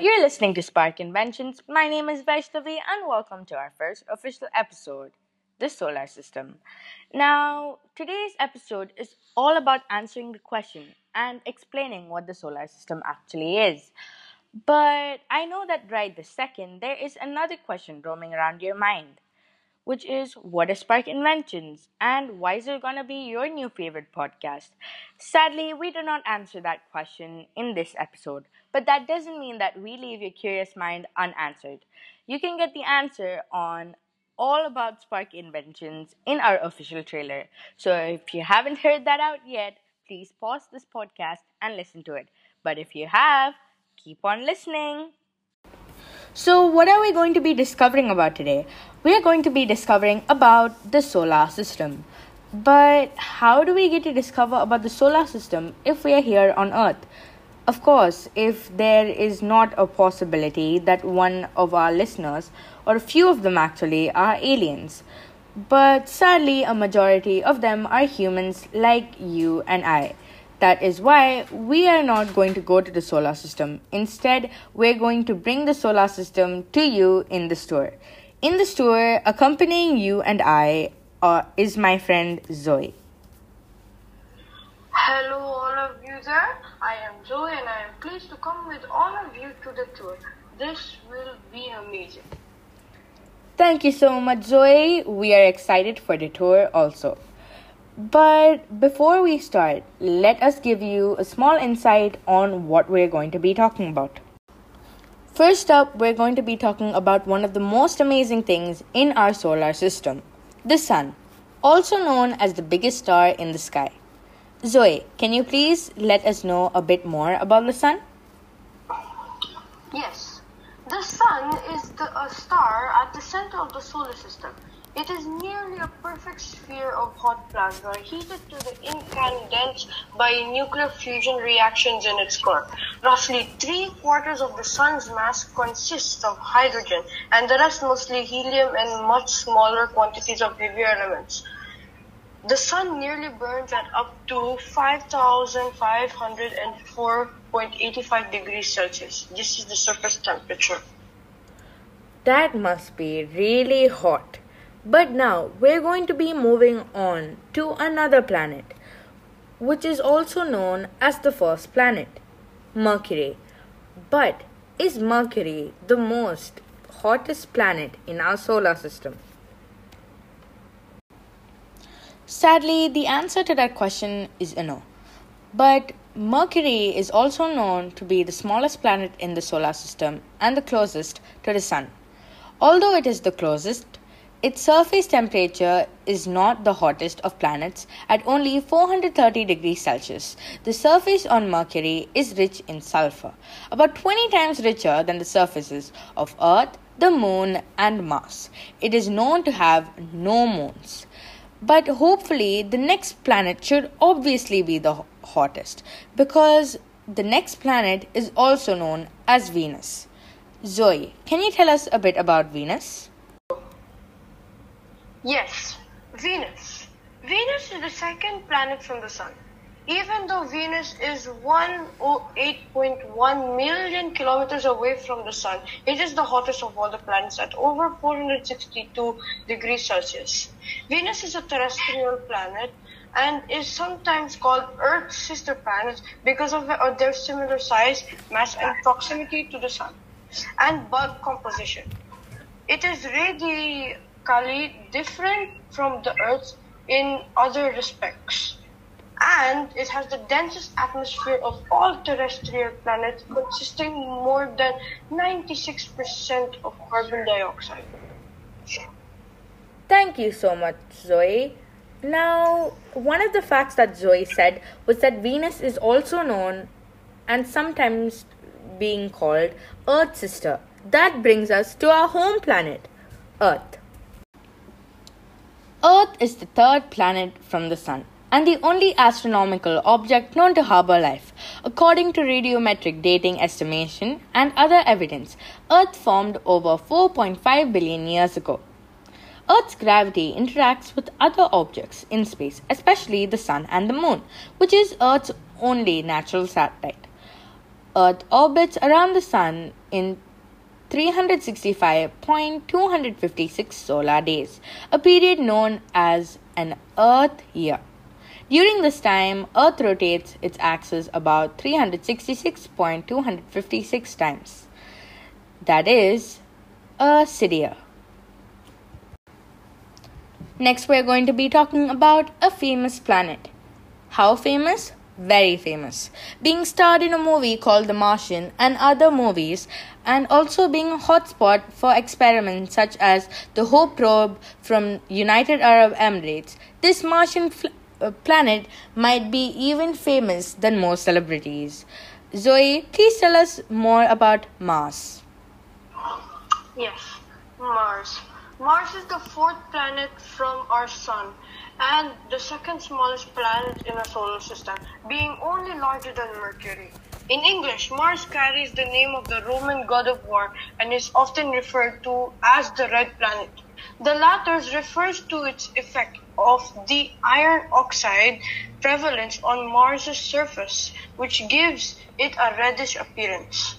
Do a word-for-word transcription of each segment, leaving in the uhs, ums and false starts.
you're listening to Spark Inventions. My name is Vaishtavi and welcome to our first official episode, the Solar System. Now, today's episode is all about answering the question and explaining what the Solar System actually is. But I know that right this second, there is another question roaming around your mind, which is, what is Spark Inventions? And why is it going to be your new favorite podcast? Sadly, we do not answer that question in this episode. But that doesn't mean that we leave your curious mind unanswered. You can get the answer on all about Spark Inventions in our official trailer. So if you haven't heard that out yet, please pause this podcast and listen to it. But if you have, keep on listening. So what are we going to be discovering about today? We are going to be discovering about the solar system. But how do we get to discover about the solar system if we are here on Earth? Of course, if there is not a possibility that one of our listeners, or a few of them actually, are aliens. But sadly, a majority of them are humans like you and I. That is why we are not going to go to the solar system. Instead, we're going to bring the solar system to you in this tour. In this tour, accompanying you and I uh, is my friend Zoe. Hello all of you there. I am Zoe and I am pleased to come with all of you to the tour. This will be amazing. Thank you so much, Zoe. We are excited for the tour also. But before we start, let us give you a small insight on what we're going to be talking about. First up, we're going to be talking about one of the most amazing things in our solar system, the sun, also known as the biggest star in the sky. Zoe, can you please let us know a bit more about the sun? Yes, the sun is the, a star at the center of the solar system. It is nearly a perfect sphere of hot plasma heated to the incandescence by nuclear fusion reactions in its core. Roughly three quarters of the sun's mass consists of hydrogen and the rest mostly helium and much smaller quantities of heavier elements. The sun nearly burns at up to five thousand five hundred four point eight five degrees Celsius. This is the surface temperature. That must be really hot. But now, we're going to be moving on to another planet, which is also known as the first planet, Mercury. But is Mercury the most hottest planet in our solar system? Sadly, the answer to that question is a no. But Mercury is also known to be the smallest planet in the solar system and the closest to the sun. Although it is the closest, its surface temperature is not the hottest of planets at only four hundred thirty degrees Celsius. The surface on Mercury is rich in sulfur, about twenty times richer than the surfaces of Earth, the Moon, and Mars. It is known to have no moons. But hopefully, the next planet should obviously be the hottest, because the next planet is also known as Venus. Zoe, can you tell us a bit about Venus? Yes, Venus. Venus is the second planet from the sun. Even though Venus is one hundred eight point one million kilometers away from the sun, it is the hottest of all the planets at over four hundred sixty-two degrees Celsius. Venus is a terrestrial planet and is sometimes called Earth's sister planet because of their similar size, mass, and proximity to the sun, and bulk composition. It is radiated different from the Earth in other respects, and it has the densest atmosphere of all terrestrial planets, consisting more than ninety-six percent of carbon dioxide. Thank you so much, Zoe. Now, one of the facts that Zoe said was that Venus is also known and sometimes being called Earth's sister. That brings us to our home planet, Earth. Earth is the third planet from the sun and the only astronomical object known to harbor life. According to radiometric dating estimation and other evidence, Earth formed over four point five billion years ago. Earth's gravity interacts with other objects in space, especially the sun and the moon, which is Earth's only natural satellite. Earth orbits around the Sun in three hundred sixty-five point two five six solar days, a period known as an Earth year. During this time, Earth rotates its axis about three hundred sixty-six point two five six times. That is a sidereal. Next, we are going to be talking about a famous planet. How famous? Very famous. Being starred in a movie called The Martian and other movies, and also being a hotspot for experiments such as the Hope Probe from United Arab Emirates, this Martian fl- uh, planet might be even famous than most celebrities. Zoe, please tell us more about Mars. Yes, Mars. Mars is the fourth planet from our Sun and the second smallest planet in our solar system, being only larger than Mercury. In English, Mars carries the name of the Roman god of war and is often referred to as the Red Planet. The latter refers to its effect of the iron oxide prevalence on Mars's surface, which gives it a reddish appearance.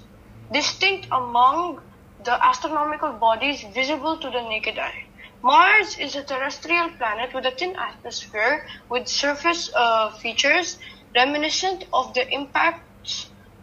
Distinct among the astronomical bodies visible to the naked eye, Mars is a terrestrial planet with a thin atmosphere with surface uh, features reminiscent of the impact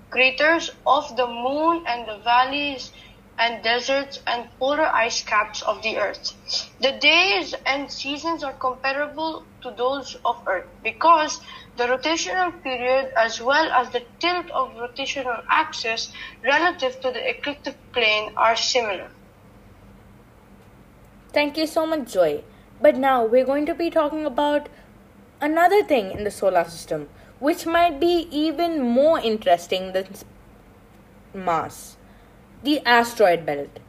craters of the moon and the valleys and deserts and polar ice caps of the Earth. The days and seasons are comparable to those of Earth because the rotational period as well as the tilt of rotational axis relative to the ecliptic plane are similar. Thank you so much, Joy. But now we're going to be talking about another thing in the solar system, which might be even more interesting than Mars. The asteroid belt,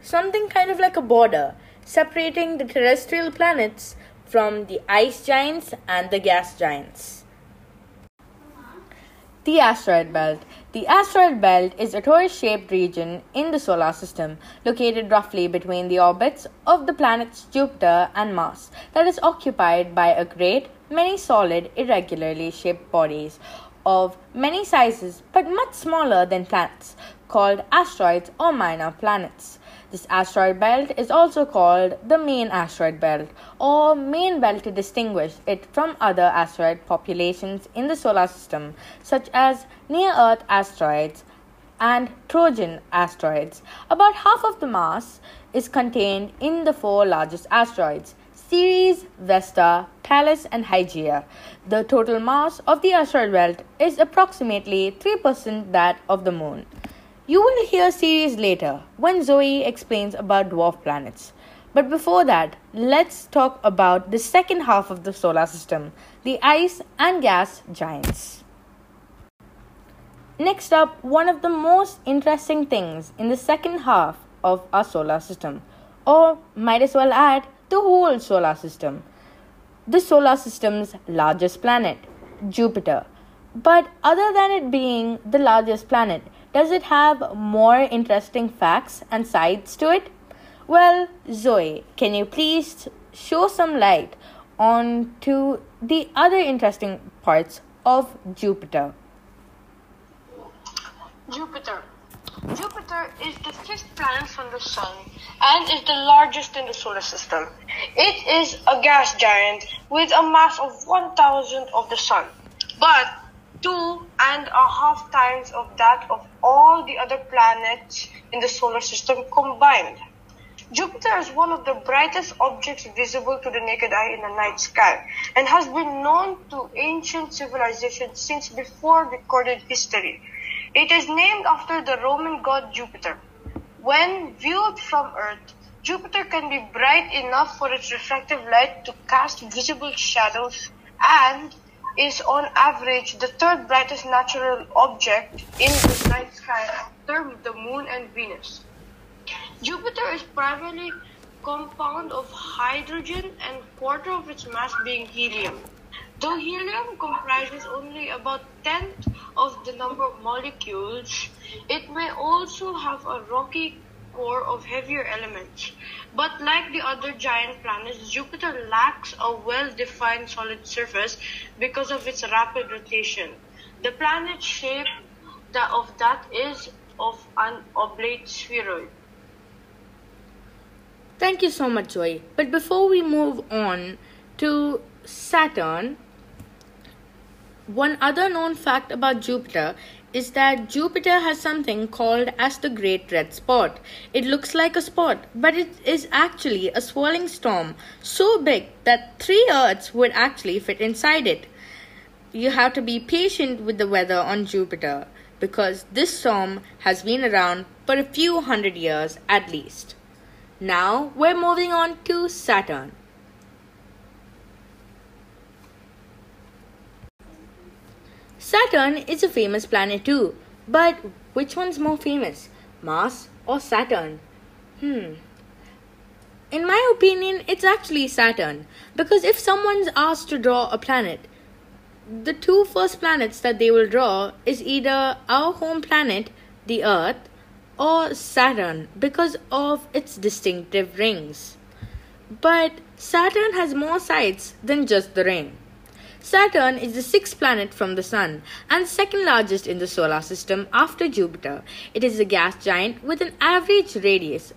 something kind of like a border separating the terrestrial planets from the ice giants and the gas giants. The asteroid belt. The asteroid belt is a torus-shaped region in the solar system located roughly between the orbits of the planets Jupiter and Mars that is occupied by a great many solid irregularly shaped bodies of many sizes but much smaller than planets, called asteroids or minor planets. This asteroid belt is also called the main asteroid belt or main belt to distinguish it from other asteroid populations in the solar system, such as near-Earth asteroids and Trojan asteroids. About half of the mass is contained in the four largest asteroids, Ceres, Vesta, Pallas, and Hygieia. The total mass of the asteroid belt is approximately three percent that of the Moon. You will hear Ceres later when Zoe explains about dwarf planets. But before that, let's talk about the second half of the solar system, the ice and gas giants. Next up, one of the most interesting things in the second half of our solar system, or might as well add, the whole solar system, the solar system's largest planet, Jupiter. But other than it being the largest planet, does it have more interesting facts and sides to it? Well, Zoe, can you please show some light on to the other interesting parts of Jupiter? Jupiter. Jupiter is the fifth planet from the Sun and is the largest in the solar system. It is a gas giant with a mass of one thousandth of the Sun, but two and a half times of that of all the other planets in the solar system combined. Jupiter is one of the brightest objects visible to the naked eye in the night sky and has been known to ancient civilizations since before recorded history. It is named after the Roman god Jupiter. When viewed from Earth, Jupiter can be bright enough for its refractive light to cast visible shadows and is on average the third brightest natural object in the night sky after the Moon and Venus. Jupiter is primarily compound of hydrogen and quarter of its mass being helium. Though helium comprises only about tenth of the number of molecules, it may also have a rocky core of heavier elements. But like the other giant planets, Jupiter lacks a well-defined solid surface because of its rapid rotation. The planet's shape that of that is of an oblate spheroid. Thank you so much, Joy. But before we move on to Saturn, one other known fact about Jupiter is that Jupiter has something called as the Great Red Spot. It looks like a spot, but it is actually a swirling storm so big that three Earths would actually fit inside it. You have to be patient with the weather on Jupiter because this storm has been around for a few hundred years at least. Now we're moving on to Saturn. Saturn is a famous planet too, but which one's more famous, Mars or Saturn? Hmm. In my opinion, it's actually Saturn, because if someone's asked to draw a planet, the two first planets that they will draw is either our home planet, the Earth, or Saturn because of its distinctive rings. But Saturn has more sides than just the ring. Saturn is the sixth planet from the Sun and second largest in the solar system after Jupiter. It is a gas giant with an average radius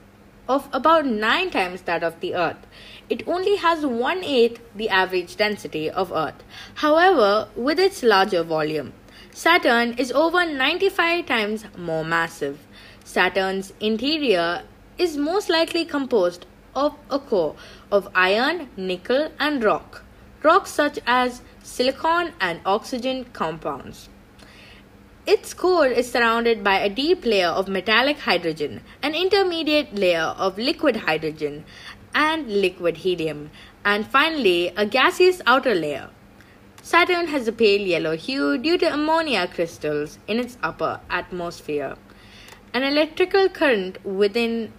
of about nine times that of the Earth. It only has one-eighth the average density of Earth. However, with its larger volume, Saturn is over ninety-five times more massive. Saturn's interior is most likely composed of a core of iron, nickel, and rock. Rocks such as silicon and oxygen compounds. Its core is surrounded by a deep layer of metallic hydrogen, an intermediate layer of liquid hydrogen and liquid helium, and finally a gaseous outer layer. Saturn has a pale yellow hue due to ammonia crystals in its upper atmosphere. An electrical current within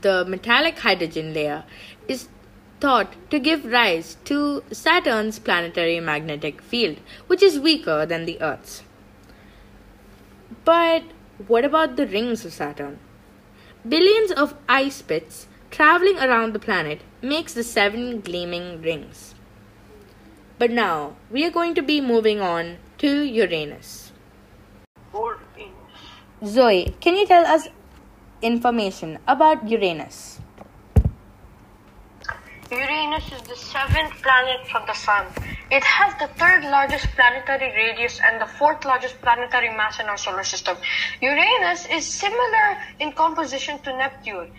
the metallic hydrogen layer is thought to give rise to Saturn's planetary magnetic field, which is weaker than the Earth's. But what about the rings of Saturn? Billions of ice pits traveling around the planet makes the seven gleaming rings. But now we are going to be moving on to Uranus. Zoe, can you tell us information about Uranus? Uranus is the seventh planet from the Sun. It has the third largest planetary radius and the fourth largest planetary mass in our solar system. Uranus is similar in composition to Neptune,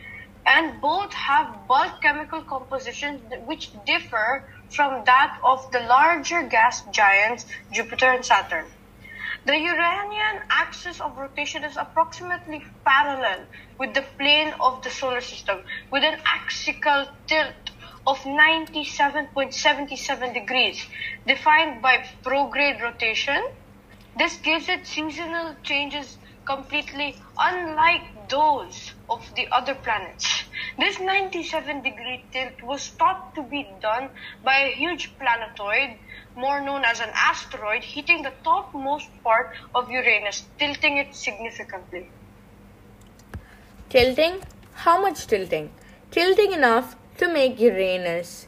and both have bulk chemical compositions which differ from that of the larger gas giants Jupiter and Saturn. The Uranian axis of rotation is approximately parallel with the plane of the solar system, with an axial tilt of ninety-seven point seven seven degrees, defined by prograde rotation. This gives it seasonal changes completely unlike those of the other planets. This ninety-seven degree tilt was thought to be done by a huge planetoid, more known as an asteroid, hitting the topmost part of Uranus, tilting it significantly. Tilting? How much tilting? Tilting enough to make Uranus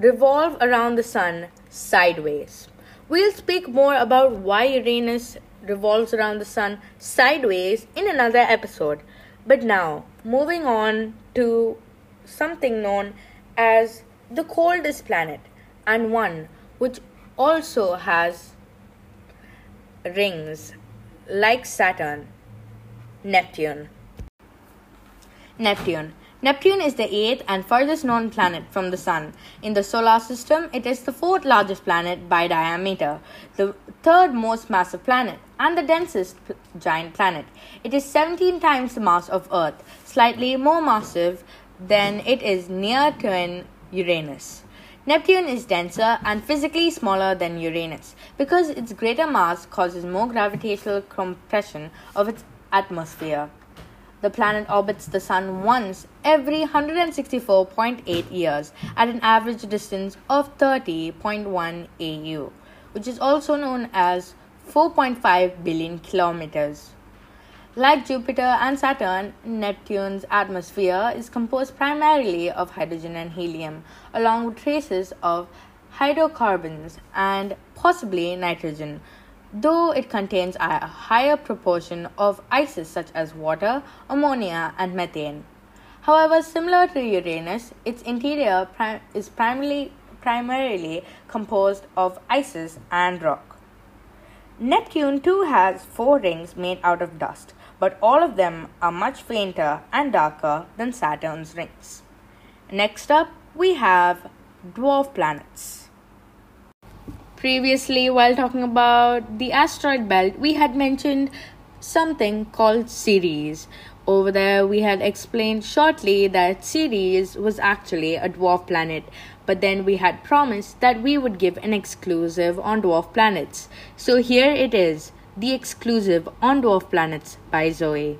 revolve around the Sun sideways. We'll speak more about why Uranus revolves around the Sun sideways in another episode. But now, moving on to something known as the coldest planet, and one which also has rings like Saturn, Neptune. Neptune. Neptune is the eighth and farthest known planet from the Sun. In the solar system, it is the fourth largest planet by diameter, the third most massive planet, and the densest pl- giant planet. It is seventeen times the mass of Earth, slightly more massive than it is near twin Uranus. Neptune is denser and physically smaller than Uranus because its greater mass causes more gravitational compression of its atmosphere. The planet orbits the Sun once every one hundred sixty-four point eight years at an average distance of thirty point one A U, which is also known as four point five billion kilometers. Like Jupiter and Saturn, Neptune's atmosphere is composed primarily of hydrogen and helium, along with traces of hydrocarbons and possibly nitrogen, though it contains a higher proportion of ices such as water, ammonia, and methane. However, similar to Uranus, its interior prim- is primarily, primarily composed of ices and rock. Neptune too has four rings made out of dust, but all of them are much fainter and darker than Saturn's rings. Next up, we have dwarf planets. Previously, while talking about the asteroid belt, we had mentioned something called Ceres. Over there, we had explained shortly that Ceres was actually a dwarf planet, but then we had promised that we would give an exclusive on dwarf planets. So here it is, the exclusive on dwarf planets by Zoe.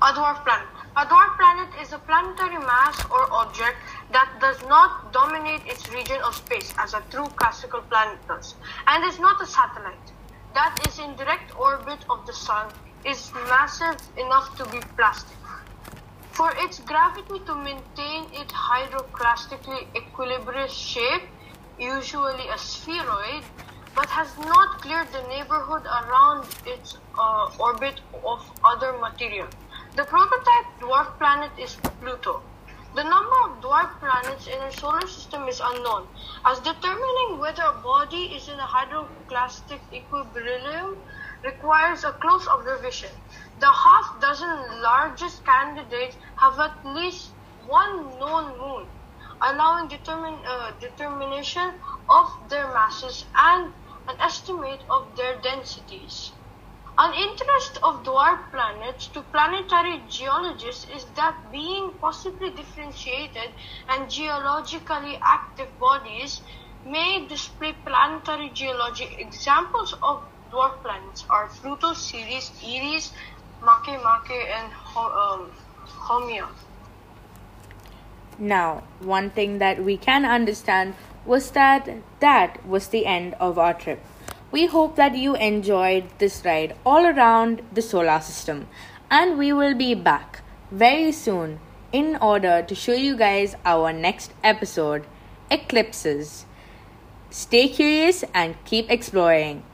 A dwarf planet. A dwarf planet is a planetary mass or object that does not dominate its region of space as a true classical planet does, and is not a satellite. That is in direct orbit of the sun, is massive enough to be plastic. For its gravity to maintain its hydroplastically equilibrious shape, usually a spheroid, but has not cleared the neighborhood around its uh, orbit of other material. The prototype dwarf planet is Pluto. The number of dwarf planets in our solar system is unknown, as determining whether a body is in a hydroplastic equilibrium requires a close observation. The half dozen largest candidates have at least one known moon, allowing determin- uh, determination of their masses and an estimate of their densities. An interest of dwarf planets to planetary geologists is that being possibly differentiated and geologically active bodies may display planetary geology. Examples of dwarf planets are Pluto, Ceres, Eris, Makemake, and um, Haumea. Now, one thing that we can understand was that that was the end of our trip. We hope that you enjoyed this ride all around the solar system, and we will be back very soon in order to show you guys our next episode, Eclipses. Stay curious and keep exploring.